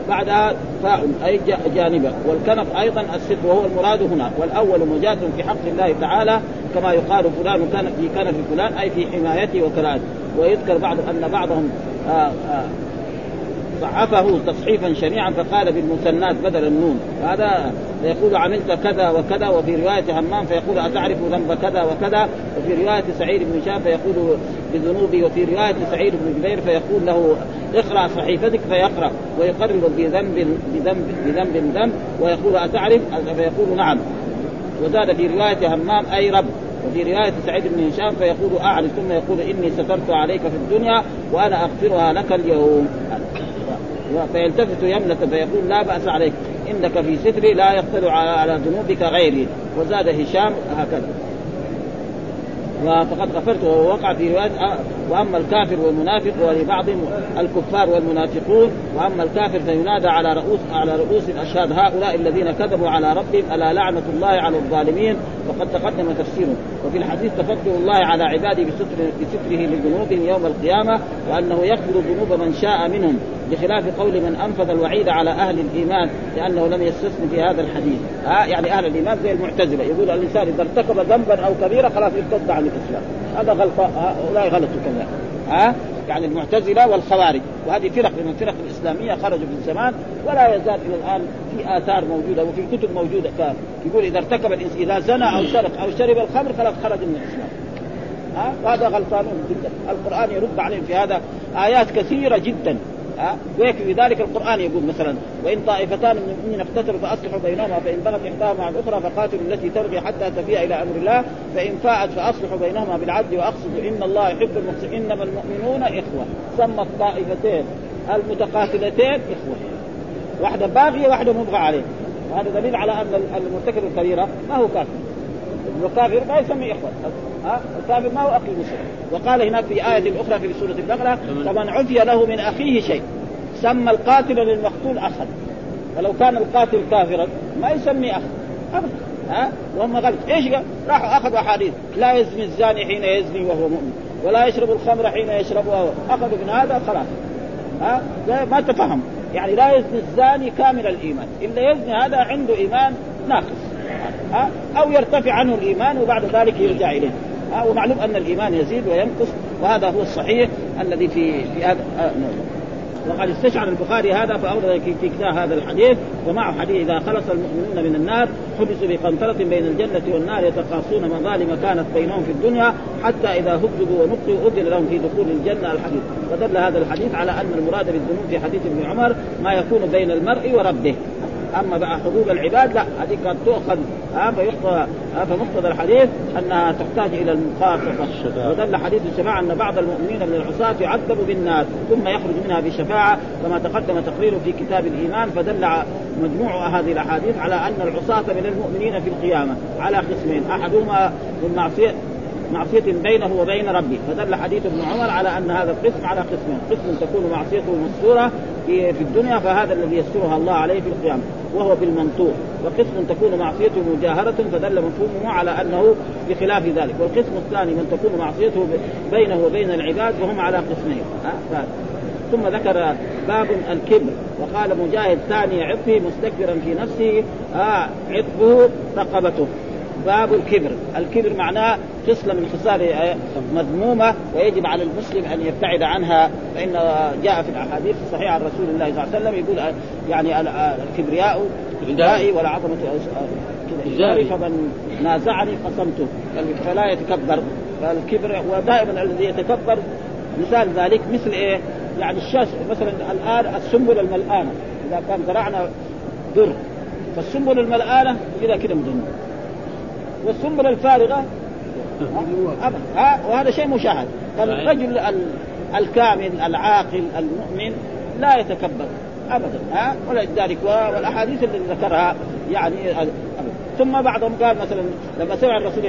بعدها فاء أي جانبه، والكنف أيضا الستر وهو المراد هنا، والأول مجاز في حق الله تعالى كما يقال فلان كان في كنف فلان أي في حمايته وكرامته. ويذكر بعض أن بعضهم آآ آآ ضعفه تصحيفا شنيعا فقال بالمثنات بدل النون، هذا يقول عملت كذا وكذا، وفي رواية همام فيقول أتعرف ذنب كذا وكذا، وفي رواية سعيد بن هشام فيقول بذنوبي، وفي رواية سعيد بن جبير فيقول له اقرأ صحيفتك فيقرأ ويقرر بذنب بذنب بذنب ذنب ويقول أتعرف فيقول نعم، وزاد في رواية همام أي رب، وفي رواية سعيد بن هشام فيقول أعرف ثم يقول إني سترت عليك في الدنيا وأنا أغفرها لك اليوم، فيلتفت يمنة فيقول لا بأس عليك إنك في ستري لا يقتل على ذنوبك غيري، وزاد هشام هكذا وفقد غفرت. ووقع في رواية وأما الكافر والمنافق ولبعض الكفار والمنافقون، وأما الكافر فينادى على رؤوس على رؤوس الأشهاد هؤلاء الذين كذبوا على ربهم ألا لعنة الله على الظالمين وقد تقدم تفسيره. وفي الحديث تفضل الله على عباده بستر بستره لذنوبهم يوم القيامة وأنه يغفر ذنوب من شاء منهم، بخلاف قول من أنفذ الوعيد على أهل الإيمان لأنه لم يستثن في هذا الحديث. ها يعني أهل الإيمان زي المعتزلة يقول الإنسان إذا ارتكب ذنبا أو كبيرة خلاص يرتد عن الإسلام. هذا غلط، هؤلاء غلطوا كذا، ها يعني المعتزلة والخوارج، وهذه فرق من الفرق الإسلامية خرجوا من زمان ولا يزال إلى الآن في آثار موجودة وفي كتب موجودة. يقول إذا ارتكب الإنسان إذا زنى أو سرق أو شرب الخمر خلاص خرج من الإسلام، ها هذا غلطانون جدا. القرآن يرد عليهم في هذا آيات كثيرة جدا، ها ويكفي ذلك. القرآن يقول مثلا وإن طائفتان من المؤمنين اقتتلوا فأصلحوا بينهما فإن بغت إحداهما على الأخرى فقاتلوا التي تبغي حتى تفيء إلى أمر الله فإن فاءت فأصلحوا بينهما بالعدل وأقسطوا إن الله يحب المقسطين إنما المؤمنون إخوة. سمى الطائفتين المتقاتلتين إخوة، واحدة باغية واحدة مبغى عليه، وهذا دليل على أن المرتكب الكبيرة ما هو كافر، الكافر ما يسمى إخوة، الكافر ما هو أخي المسلم. وقال هناك في آية أخرى في سورة البقرة فمن عفي له من أخيه شيء سمى القاتل للمقتول أخا، فلو كان القاتل كافرا ما يسمي أخا أبدا، ها وهم غلط. إيش راحوا أخذوا أحاديث لا يزني الزاني حين يزني وهو مؤمن ولا يشرب الخمر حين يشربها، أخذوا من هذا خلاص، ها ما تفهم يعني لا يزني الزاني كامل الإيمان، إلا يزني هذا عنده إيمان ناقص أو يرتفع عنه الإيمان وبعد ذلك يرجع إليه، ومعلوم أن الإيمان يزيد وينقص، وهذا هو الصحيح الذي في في هذا. وقد استشعر البخاري هذا فأورد في كتاب هذا الحديث ومعه حديث إذا خلص المؤمنون من النار حبسوا بقنطرة بين الجنة والنار يتقاصون مظالم كانت بينهم في الدنيا حتى إذا هبزوا ونقوا أذن لهم في دخول الجنة الحديث. فدل هذا الحديث على أن المراد بالذنوب في حديث ابن عمر ما يكون بين المرء وربه، أما بقى حقوق العباد لا، هذه قد تؤخذ فمقتضى الحديث أنها تحتاج إلى المخاطبة. ودل حديث الشفاعة أن بعض المؤمنين من العصاة يعذب بالنار ثم يخرج منها بشفاعة كما تقدم تقريره في كتاب الإيمان. فدل مجموع هذه الأحاديث على أن العصاة من المؤمنين في القيامة على قسمين، أحدهما بالمعصية معصية بينه وبين ربه، فدل حديث ابن عمر على أن هذا القسم على قسمين، قسم تكون معصيته مستورة في الدنيا فهذا الذي يسترها الله عليه في القيامة وهو بالمنطوق، وقسم تكون معصيته مجاهرة فدل مفهومه على أنه بخلاف ذلك، والقسم الثاني من تكون معصيته بينه وبين العباد وهم على قسمين. ثم ذكر باب الكبر وقال مجاهد ثاني عطفه مستكبرا في نفسه عطفه رقبته. باب الكبر، الكبر معناه خصلة من خصال مذمومة ويجب على المسلم أن يبتعد عنها، فإن جاء في الأحاديث الصحيحة عن رسول الله صلى الله عليه وسلم يقول يعني الكبرياء ردائي والعظمة إزاري فمن نازعني قسمته، فلا يتكبر. فالكبر ودائما الذي يتكبر مثال ذلك مثل إيه يعني الشاش مثلا الآن السنبل الملآنة، إذا كان زرعنا در فالسنبل الملآنة إذا كده مدنه والسنبل الفارغة أبدا، ها وهذا شيء مشاهد. فالرجل الكامل العاقل المؤمن لا يتكبر أبدا، ها ولا ذلك والأحاديث اللي ذكرها يعني أبدا. ثم بعضهم قال مثلا لما سمع الرسول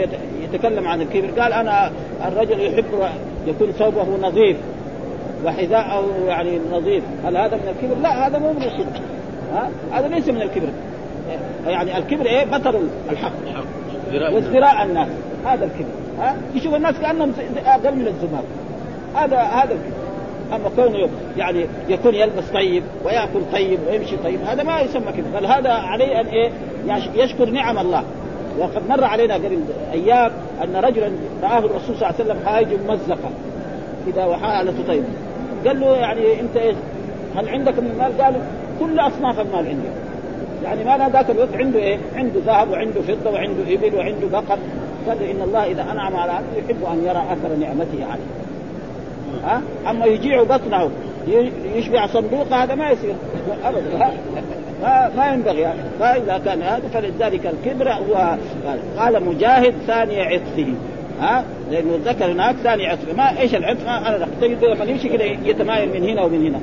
يتكلم عن الكبر قال أنا الرجل يحب يكون ثوبه نظيف وحذاءه يعني نظيف، هل هذا من الكبر؟ لا هذا مو من الكبر، ها هذا ليس من الكبر. يعني الكبر إيه بطر الحق وازدراء الناس، هذا الكبر، ها يشوف الناس كأنهم أقل من الزمار، هذا هذا الكبر. أما كونه يعني يكون يلبس طيب ويأكل طيب ويمشي طيب هذا ما يسمى كبر، بل هذا عليه أن إيه يشكر نعم الله. وقد مر علينا قبل أيام أن رجلا رآه الرسول صلى الله عليه وسلم حاج ممزقة كذا وحالة طيبة، قال له يعني أنت إيه هل عندك من المال؟ قالوا كل أصناف المال عندي، يعني ما لا ذاك الوقت عنده إيه عنده ذهب وعنده فضة وعنده إبل وعنده بقر. قال إن الله إذا أنعم على عبده يحب أن يرى أثر نعمته عليه، ها أما يجيع بطنه يشبع صندوق هذا ما يصير أبدا، ها ما ينبغي. فإذا كان هذا فلذلك الكبر هو قال مجاهد ثاني عطفه، ها لأنه ذكر هناك ثاني عطفه ما إيش العطف أنا رحتيه فليش كده يتمايل من هنا ومن هنا،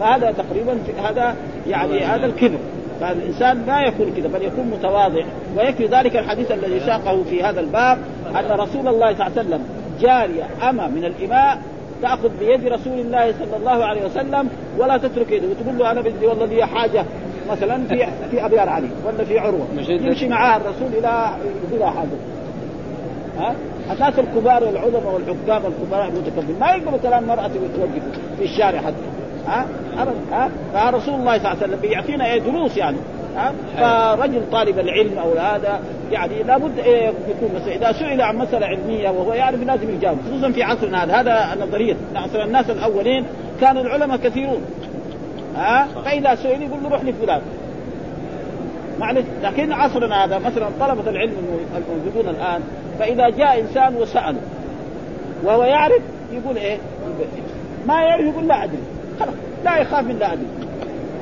فهذا تقريبا هذا يعني هذا الكبر. فالإنسان ما يكون كذا بل يكون متواضع، ويكفي ذلك الحديث الذي ساقه في هذا الباب أن رسول الله صلى الله عليه وسلم جارية أمة من الإماء تأخذ بيد رسول الله صلى الله عليه وسلم ولا تترك يده وتقول له أنا بدي والله لي حاجة مثلا في في أبيار علي ولا في عروة، يمشي معها الرسول إلى إلى حاجة. ها أساس الكبار والعظماء والحكام الكبار المتكبرين ما يقبل كلام مرأة وتوقف في الشارع حتى، ها أه؟ أه؟ فرسول الله صلى الله عليه وسلم بيعطينا دروس يعني فرجل طالب العلم أو هذا يعني لابد يكون مسؤول. إذا سئل عن مسألة علمية وهو يعرف لازم يجاوب، خصوصا في عصرنا هذا. هذا نظرية عصر الناس الأولين، كان العلماء كثيرون ها، فإذا سئل يقول له روح لفلان معلش. لكن عصرنا هذا مثلا طلبة العلم الموجودون الآن، فإذا جاء إنسان وسأل وهو يعرف يقول إيه، ما يعرف يقول لا أدري، خلاص لا يخاف من لا أدري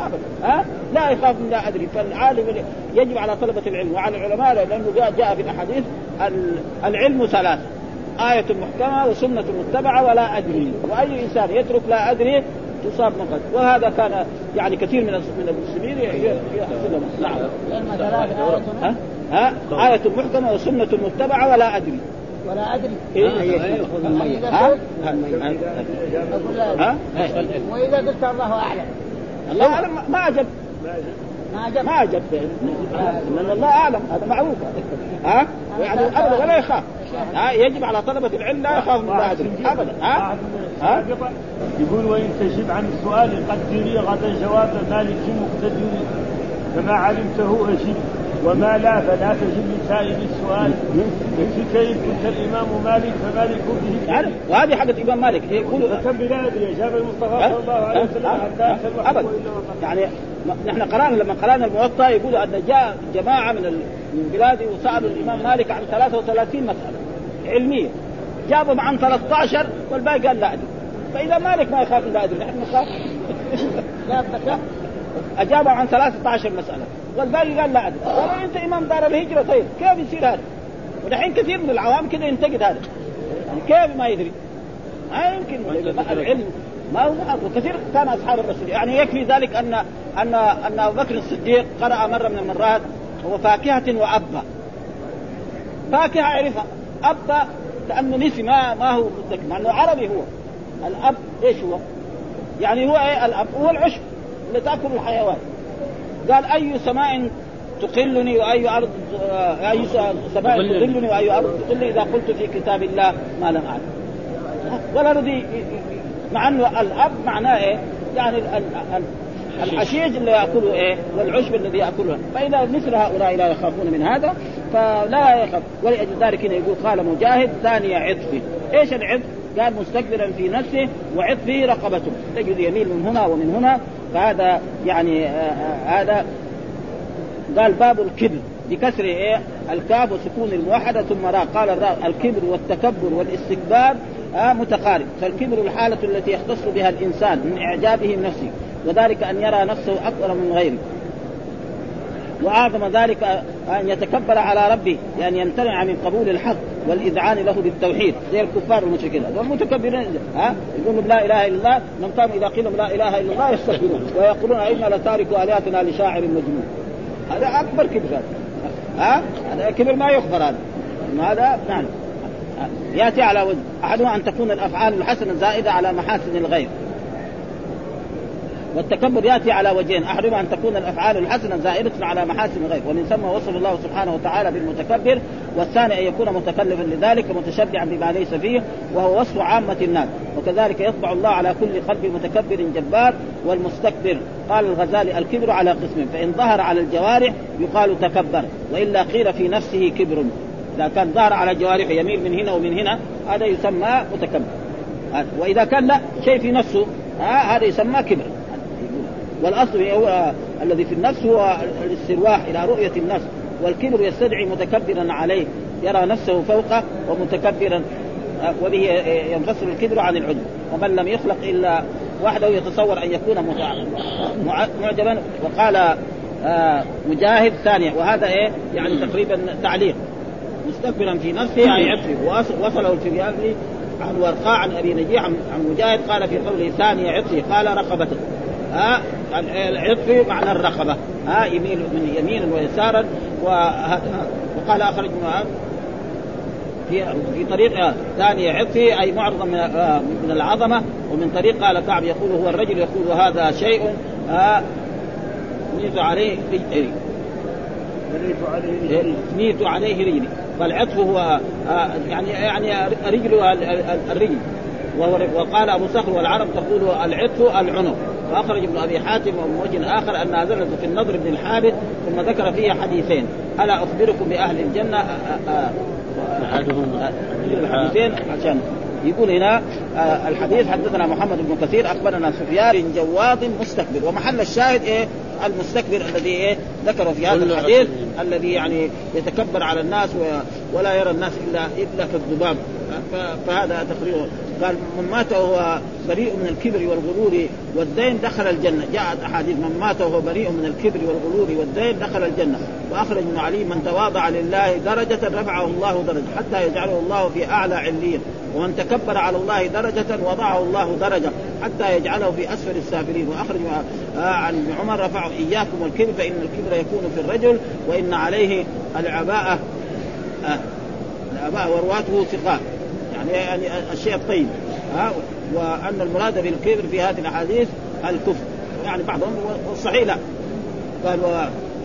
أبدا ها، لا يخاف من لا أدري. فالعالم يجب على طلبة العلم وعلى العلماء، لأنه جاء في الأحاديث العلم ثلاث: آية محكمة وسنة متبعة ولا أدري، وأي إنسان يترك لا أدري تصاب نقد. وهذا كان يعني كثير من من المسلمين يحصلهم. نعم ها ها آية محكمة وسنة متبعة ولا أدري ولا أدري إيه ها ها وإذا قلت الله أعلم، الله أعلم ما أعجب ما أعجب ما أعجب من الله أعلم، هذا معروف ها يعني أبدا ولا يخاف. ها يجب على طلبة العلم لا يخاف من الله أبدا ها ها يقول: وإن تجيب عن السؤال قد تري غدا جواب مالك مقتدر، فما علمته أجيب وما لا فلا تجيب لسائل السؤال. يمسك إن كنت الإمام مالك فمالك به عارف. وهذه حقة الإمام مالك يقول كم بلادي أجاب المصطفى صلى الله عليه وسلم أبدا. يعني نحن قرأنا لما قرأنا الموطأ يقول أن جاء جماعة من البلاد وسألوا الإمام مالك عن ثلاث وثلاثين مسألة علمية، جابهم عن ثلاثة عشر والباقي قال لا أدري. فإذا مالك ما يخاف لا أدري نحن نخاف أجاب عن ثلاثة عشر مسألة والباقي قال لا أدري. طبعا أنت إمام دار الهجرة، طيب كيف يصير هذا؟ ونحن كثير من العوام كده ينتقد هذا، يعني كيف ما يدري؟ ما يمكن العلم ما هو معروف. وكثير كان أصحاب الرسول، يعني يكفي ذلك أن أن أن أبو بكر الصديق قرأ مرة من المرات: وفاكهة وأبا. فاكهة عرفها، أبا لأنه نسي ما ما هو متذكر، مع أنه عربي. هو الأب إيش هو؟ يعني هو إيه الأب؟ هو العشب اللي تأكل الحيوان. قال: أي سماء تقلني وأي أرض آه أي سماء تقلني وأي أرض تقلني إذا قلت في كتاب الله ما لم أعلم. ولا ردي، مع أنه الأب معناه إيه؟ يعني ال ال ال الحشيش اللي يأكله إيه، والعشب الذي يأكله. فإذا مثل هؤلاء لا يخافون من هذا فلا يخاف. ولأجل ذلك هنا يقول: قال مجاهد ثانية عطفه. إيش العطف؟ قال: مستكبرا في نفسه وعطفه رقبته، تجد يميل من هنا ومن هنا. فهذا يعني هذا قال: باب الكبر بكسر إيه الكاف وسكون الموحدة ثم راء. قال الراء: الكبر والتكبر والاستكبار آه متقارب. فالكبر الحالة التي يختص بها الإنسان من إعجابه بنفسه، وذلك أن يرى نفسه أكبر من غيره، وأعظم ذلك أن يتكبر على ربه، لأن يعني يمتنع من قبول الحق والإذعان له بالتوحيد زي الكفار والمشركين والمتكبرين ها، يقولون لا إله إلا الله، نمتهم إذا قيلوا لا إله إلا الله يستكبرون ويقولون إنا لتاركوا آلهتنا لشاعر مجنون. هذا أكبر كبر ها، هذا كبر ما يخبر هذا. هذا نعم يأتي على وجه أحدها أن تكون الأفعال الحسنة زائدة على محاسن الغير، والتكبر يأتي على وجهين: أحدهما أن تكون الأفعال الحسنة زائدة على محاسن الغير، ومن ثم وصف الله سبحانه وتعالى بالمتكبر، والثاني أن يكون متكلفا لذلك متشبعا بما ليس فيه، وهو وصف عامة الناس. وكذلك يطبع الله على كل قلب متكبر جبار. والمستكبر قال الغزالي: الكبر على قسم، فإن ظهر على الجوارح يقال تكبر، وإلا قيل في نفسه كبر. إذا كان ظهر على الجوارح يميل من هنا ومن هنا هذا يسمى متكبر، وإذا كان لا شيء في نفسه هذا يسمى كبر. والأصل هو الذي في النفس هو الاسترواح إلى رؤية النفس، والكبر يستدعي متكبرا عليه، يرى نفسه فوقه ومتكبرا، وبه ينفصل الكبر عن العجب. ومن لم يخلق إلا وحده يتصور أن يكون معجبا. وقال مجاهد ثانية، وهذا إيه يعني تقريبا تعليق: مستكبرا في نفسه أي عطفه. وصله الفريابلي عن ورقاء عن أبي نجيح عن مجاهد قال في قوله ثانية عطفه قال: رقبته. ها العطف معنى الرقبة، ها يميل من يمين ويسارا. وقال آخر جماعة في في طريق ثانية عطفي أي معرض من من العظمة. ومن طريق قال كعب يقول: هو الرجل يقول هذا شيء نيت عليه رجلي نيت عليه رجلي. فالعطف هو يعني يعني رجل الرجل. وقال أبو صخر: والعرب تقول العطف العنق. وأخرج ابن أبي حاتم ومن وجه آخر أن نزلت في النضر بن الحارث ثم ذكر فيها حديثين: ألا أخبركم بأهل الجنة؟ أه أه الحديثين عشان يقول هنا الحديث حدثنا محمد بن كثير أخبرنا سفيان جواد مستكبر. ومحل الشاهد إيه؟ المستكبر الذي إيه ذكر في هذا الحديث الذي يعني يتكبر على الناس ولا يرى الناس إلا إلا كالذباب. فهذا تقريره. قال من مات وهو بريء من الكبر والغرور والدين دخل الجنة. جاءت أحاديث من مات وهو بريء من الكبر والغرور والدين دخل الجنة. وأخرج ابن علي من تواضع لله درجة رفعه الله درجة حتى يجعله الله في أعلى عليين، ومن تكبر على الله درجة وضعه الله درجة حتى يجعله في أسفل السافلين. وأخرج عن ابن عمر رفعه إياكم والكبر فإن الكبر يكون في الرجل وإن عليه العباءة العباءة ورواته ثقات، يعني الشيء الطيب. ها وأن المراد بالكبر في هذه الأحاديث الكفر، يعني بعضهم والصحيح لا. قال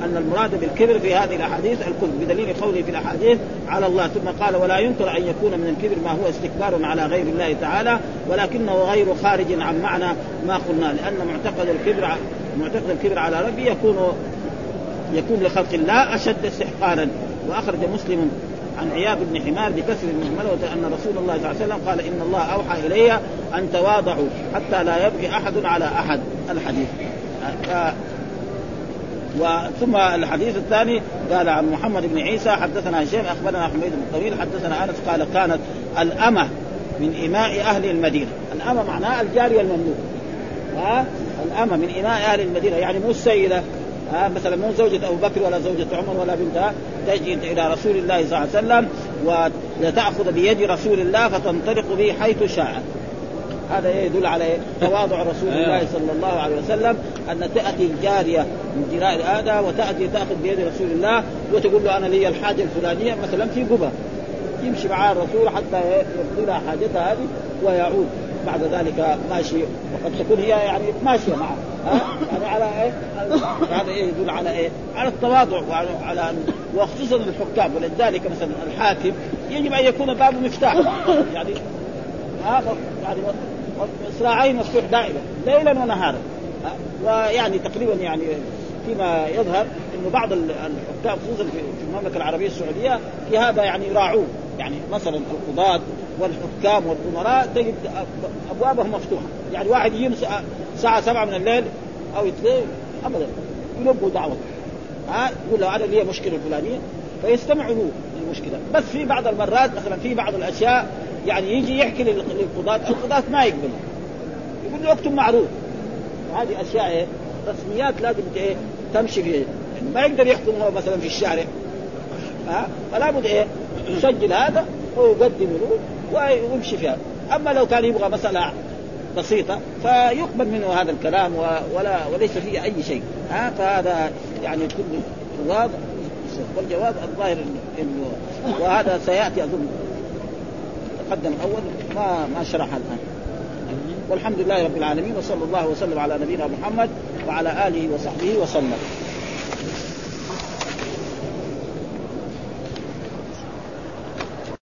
أن المراد بالكبر في هذه الأحاديث الكفر بدليل قوله في الأحاديث على الله. ثم قال ولا ينكر أن يكون من الكبر ما هو استكبار على غير الله تعالى، ولكنه غير خارج عن معنى ما قلنا، لأن معتقد الكبر معتقد الكبر على ربي يكون يكون لخلق الله أشد استحقارا. وأخرج مسلم عن عياض بن حمار بكسر المهملة أن رسول الله صلى الله عليه وسلم قال إن الله أوحى إلي أن تواضعوا حتى لا يبغي أحد على أحد. الحديث أه وثم الحديث الثاني قال عن محمد بن عيسى حدثنا هشام أخبرنا حميد بن طويل حدثنا أنس قال كانت الأمة من إماء أهل المدينة. الأمة معناها الجارية المملوك. أه؟ الأمة من إماء أهل المدينة، يعني مو السيدة آه مثلا مو زوجة أبو بكر ولا زوجة عمر ولا بنتها، تجي إلى رسول الله صلى الله عليه وسلم وتأخذ بيد رسول الله فتنطلق به حيث شاء. هذا يدل على تواضع رسول الله صلى الله عليه وسلم، أن تأتي الجارية من جراء الآداء وتأتي تأخذ بيد رسول الله وتقول له أنا لي الحاجة الفلانية مثلا في قبة، يمشي معها الرسول حتى يقضي لها حاجتها هذه ويعود بعد ذلك ماشي، وقد تكون هي يعني ماشية معه. هذا على ايه؟ هذا ايه يدل على ايه؟ على التواضع وعلى وخصوصا الحكام. ولذلك مثلا الحاكم يجب ان يكون بابه مفتاح، يعني هذا يعني مصراعين مفتوح دائما ليلا ونهارا. ويعني تقريبا يعني فيما يظهر انه بعض الحكام خصوصا في المملكه العربيه السعوديه في هذا يعني راعوه، يعني مثلا القضاة والحكام والأمراء تجد أبوابهم مفتوحة، يعني واحد يجي ساعة سبعة من الليل أو يتلي أبدا يلبوا دعوة ها يقول له أنا لي مشكلة فلانية فيستمعوا للمشكلة. بس في بعض المرات مثلا في بعض الأشياء يعني يجي يحكي للقضاة، القضاة ما يقبل، يقول له اكتب معروف. هذه أشياء رسميات لازم تمشي فيها، يعني ما يقدر يحكم هو مثلا في الشارع ها، فلا بد إيه يسجل هذا ويقدم له ويمشي فيها. أما لو كان يبغى مسألة بسيطة فيقبل منه هذا الكلام ولا وليس فيه أي شيء ها. فهذا يعني كل الجواب والجواب الظاهر إنه وهذا سيأتي أظن تقدم أول ما ما شرح الآن. والحمد لله رب العالمين، وصلى الله وسلم على نبينا محمد وعلى آله وصحبه وسلم.